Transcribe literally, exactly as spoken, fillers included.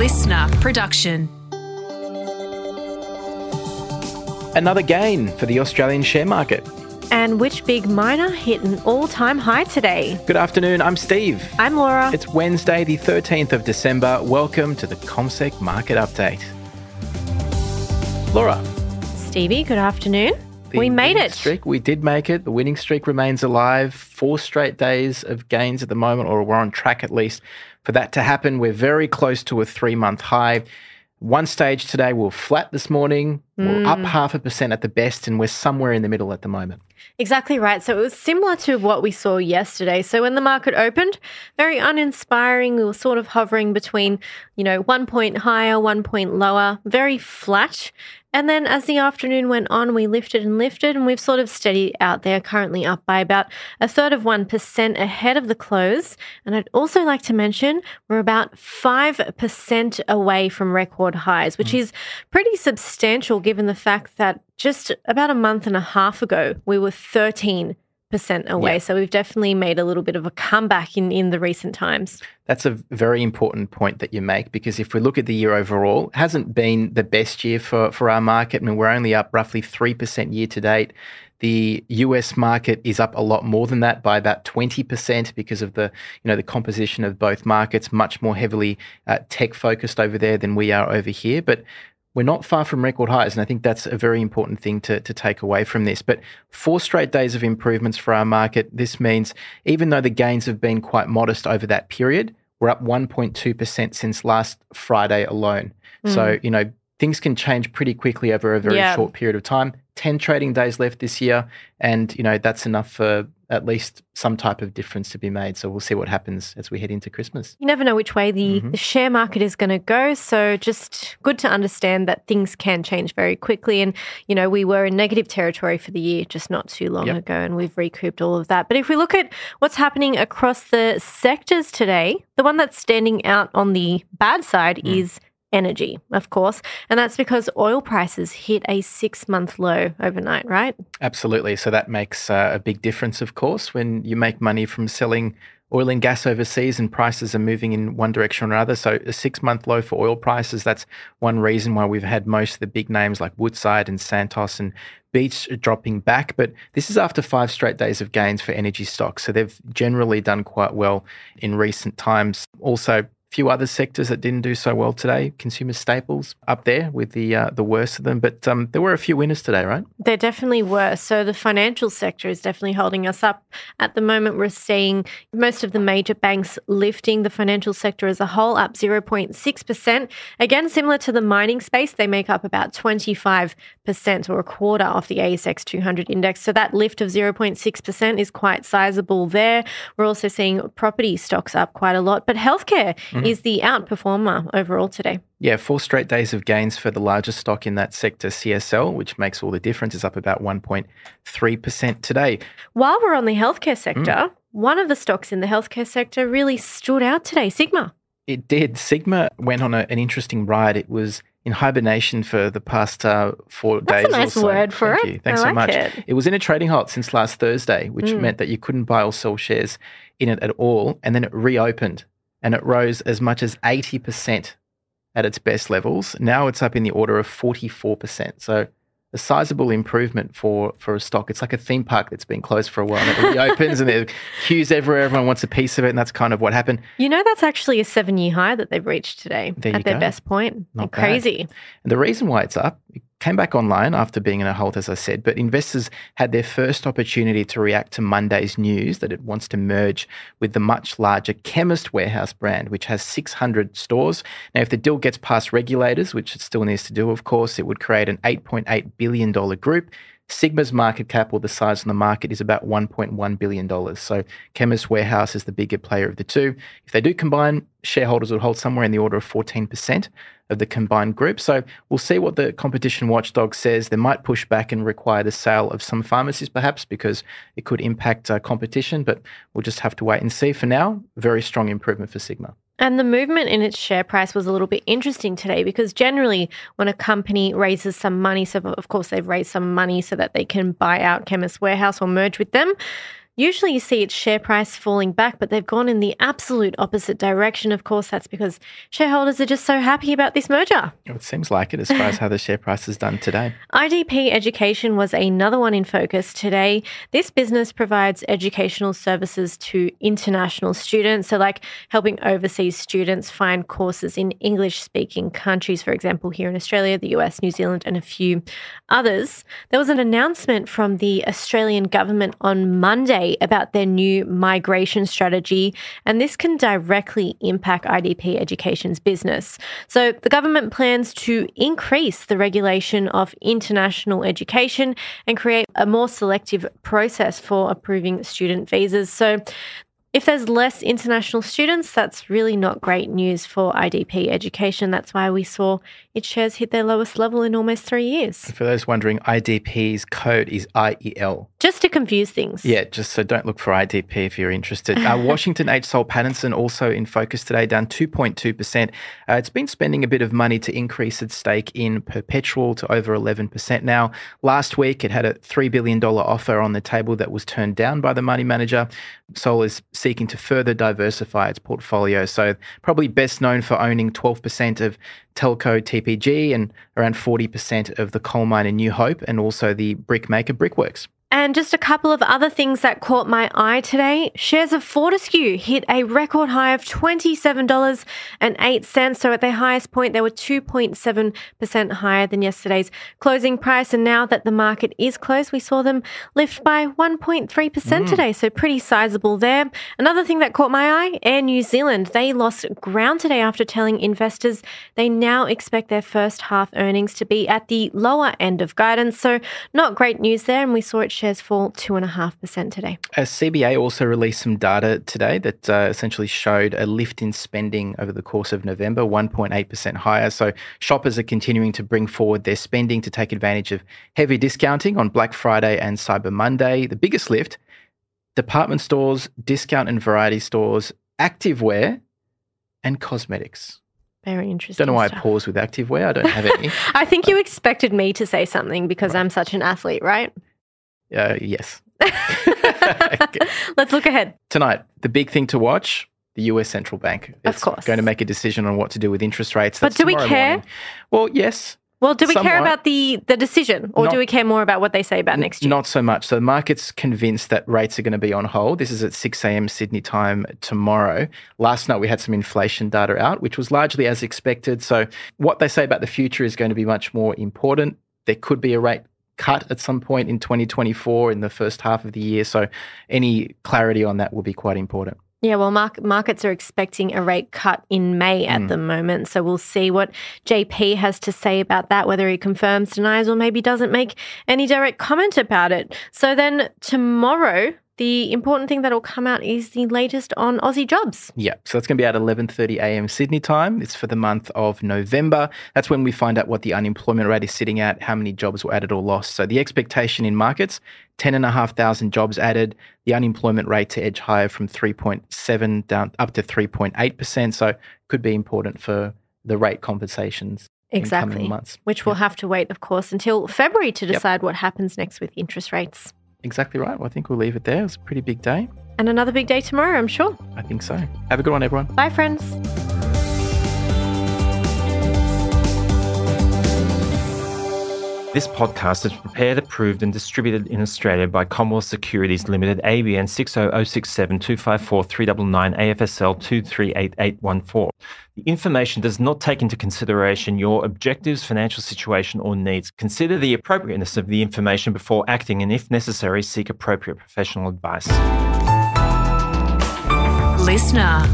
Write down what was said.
listener production. Another gain for the Australian share market. And which big miner hit an all-time high today? Good afternoon, I'm Steve. I'm Laura. It's Wednesday, the thirteenth of December. Welcome to the Comsec Market Update. Laura. Stevie, good afternoon. The we made it. Streak, we did make it. The winning streak remains alive. Four straight days of gains at the moment, or we're on track at least for that to happen. We're very close to a three-month high. One stage today, we're flat this morning, mm. we're up half a percent at the best, and we're somewhere in the middle at the moment. Exactly right. So it was similar to what we saw yesterday. So when the market opened, very uninspiring. We were sort of hovering between, you know, one point higher, one point lower, very flat. And then as the afternoon went on, we lifted and lifted, and we've sort of steadied out there, currently up by about a third of one percent ahead of the close. And I'd also like to mention we're about five percent away from record highs, which mm. is pretty substantial given the fact that just about a month and a half ago, we were thirteen percent away. Yeah. So we've definitely made a little bit of a comeback in, in the recent times. That's a very important point that you make, because if we look at the year overall, it hasn't been the best year for, for our market. I mean, we're only up roughly three percent year to date. The U S market is up a lot more than that, by about twenty percent, because of the, you know, the composition of both markets, much more heavily uh, tech-focused over there than we are over here. But we're not far from record highs, and I think that's a very important thing to, to take away from this. But four straight days of improvements for our market. This means even though the gains have been quite modest over that period, we're up one point two percent since last Friday alone. Mm. So, you know, things can change pretty quickly over a very yeah. short period of time. ten trading days left this year, and, you know, that's enough for at least some type of difference to be made. So we'll see what happens as we head into Christmas. You never know which way the, mm-hmm. the share market is going to go. So just good to understand that things can change very quickly. And, you know, we were in negative territory for the year just not too long yep. ago, and we've recouped all of that. But if we look at what's happening across the sectors today, the one that's standing out on the bad side mm. is energy, of course, and that's because oil prices hit a six-month low overnight, right? Absolutely. So that makes uh, a big difference, of course, when you make money from selling oil and gas overseas and prices are moving in one direction or another. So a six-month low for oil prices, that's one reason why we've had most of the big names like Woodside and Santos and Beach dropping back. But this is after five straight days of gains for energy stocks. So they've generally done quite well in recent times. Also, few other sectors that didn't do so well today. Consumer staples up there with the uh, the worst of them. But um, there were a few winners today, right? There definitely were. So the financial sector is definitely holding us up. At the moment, we're seeing most of the major banks lifting, the financial sector as a whole up zero point six percent. Again, similar to the mining space, they make up about twenty-five percent or a quarter of the A S X two hundred index. So that lift of zero point six percent is quite sizable there. We're also seeing property stocks up quite a lot. But healthcare mm-hmm. is the outperformer overall today. Yeah, four straight days of gains for the largest stock in that sector, C S L, which makes all the difference, is up about one point three percent today. While we're on the healthcare sector, mm. one of the stocks in the healthcare sector really stood out today, Sigma. It did. Sigma went on a, an interesting ride. It was in hibernation for the past uh, four That's days. That's a nice or so. word for Thank it. You. Thanks I so like much. It. it was in a trading halt since last Thursday, which mm. meant that you couldn't buy or sell shares in it at all, and then it reopened. And it rose as much as eighty percent at its best levels. Now it's up in the order of forty-four percent. So a sizable improvement for, for a stock. It's like a theme park that's been closed for a while, and it reopens and there are queues everywhere. Everyone wants a piece of it, and that's kind of what happened. You know, that's actually a seven-year high that they've reached today there at their go. best point. Not bad. Crazy. And the reason why it's up, it came back online after being in a halt, as I said, but investors had their first opportunity to react to Monday's news that it wants to merge with the much larger Chemist Warehouse brand, which has six hundred stores. Now, if the deal gets past regulators, which it still needs to do, of course, it would create an eight point eight billion dollars group. Sigma's market cap, or the size of the market, is about one point one billion dollars. So Chemist Warehouse is the bigger player of the two. If they do combine, shareholders would hold somewhere in the order of fourteen percent of the combined group. So we'll see what the competition watchdog says. They might push back and require the sale of some pharmacies, perhaps, because it could impact uh, competition, but we'll just have to wait and see. For now, very strong improvement for Sigma. And the movement in its share price was a little bit interesting today, because generally when a company raises some money, so of course they've raised some money so that they can buy out Chemist Warehouse or merge with them, Usually you see its share price falling back, but they've gone in the absolute opposite direction. Of course, that's because shareholders are just so happy about this merger. It seems like it as far as how the share price has done today. I D P Education was another one in focus today. This business provides educational services to international students, so like helping overseas students find courses in English-speaking countries, for example, here in Australia, the U S, New Zealand and a few others. There was an announcement from the Australian government on Monday about their new migration strategy, and this can directly impact I D P Education's business. So the government plans to increase the regulation of international education and create a more selective process for approving student visas. So if there's less international students, that's really not great news for I D P Education. That's why we saw its shares hit their lowest level in almost three years. And for those wondering, I D P's code is I E L. Just to confuse things. Yeah, just so don't look for I D P if you're interested. Uh, Washington H. Sol Patterson also in focus today, down two point two percent. Uh, it's been spending a bit of money to increase its stake in Perpetual to over eleven percent now. Last week, it had a three billion dollars offer on the table that was turned down by the money manager. Sol is seeking to further diversify its portfolio. So probably best known for owning twelve percent of telco T P G and around forty percent of the coal mine in New Hope and also the brick maker Brickworks. And just a couple of other things that caught my eye today. Shares of Fortescue hit a record high of twenty-seven dollars and eight cents. So at their highest point, they were two point seven percent higher than yesterday's closing price. And now that the market is closed, we saw them lift by one point three percent mm. today. So pretty sizable there. Another thing that caught my eye, Air New Zealand. They lost ground today after telling investors they now expect their first half earnings to be at the lower end of guidance. So not great news there. And we saw it shares fall two point five percent today. Uh, C B A also released some data today that uh, essentially showed a lift in spending over the course of November, one point eight percent higher. So shoppers are continuing to bring forward their spending to take advantage of heavy discounting on Black Friday and Cyber Monday. The biggest lift, department stores, discount and variety stores, activewear and cosmetics. Very interesting. Don't know why stuff. I paused with activewear. I don't have any. I think you expected me to say something because right. I'm such an athlete, right? Uh, yes. Okay. Let's look ahead. Tonight, the big thing to watch, the U S Central Bank. It's of course. Going to make a decision on what to do with interest rates. That's but do we care? Morning. Well, yes. Well, do we somewhat. care about the, the decision or not, do we care more about what they say about next year? Not so much. So the market's convinced that rates are going to be on hold. This is at six a.m. Sydney time tomorrow. Last night we had some inflation data out, which was largely as expected. So what they say about the future is going to be much more important. There could be a rate cut at some point in twenty twenty-four in the first half of the year. So any clarity on that will be quite important. Yeah, well, mark- markets are expecting a rate cut in May at mm. the moment. So we'll see what J P has to say about that, whether he confirms, denies, or maybe doesn't make any direct comment about it. So then tomorrow, the important thing that will come out is the latest on Aussie jobs. Yeah, so that's going to be at eleven thirty a.m. Sydney time. It's for the month of November. That's when we find out what the unemployment rate is sitting at, how many jobs were added or lost. So the expectation in markets, ten thousand five hundred jobs added, the unemployment rate to edge higher from three point seven down up to three point eight percent. So could be important for the rate compensations. Exactly, in coming months. Which we'll yep. have to wait, of course, until February to decide yep. what happens next with interest rates. Exactly right. Well, I think we'll leave it there. It was a pretty big day. And another big day tomorrow, I'm sure. I think so. Have a good one, everyone. Bye, friends. This podcast is prepared, approved and distributed in Australia by Commonwealth Securities Limited, A B N six zero zero six seven two five four three nine nine, A F S L two three eight eight one four. The information does not take into consideration your objectives, financial situation or needs. Consider the appropriateness of the information before acting and, if necessary, seek appropriate professional advice. Listener.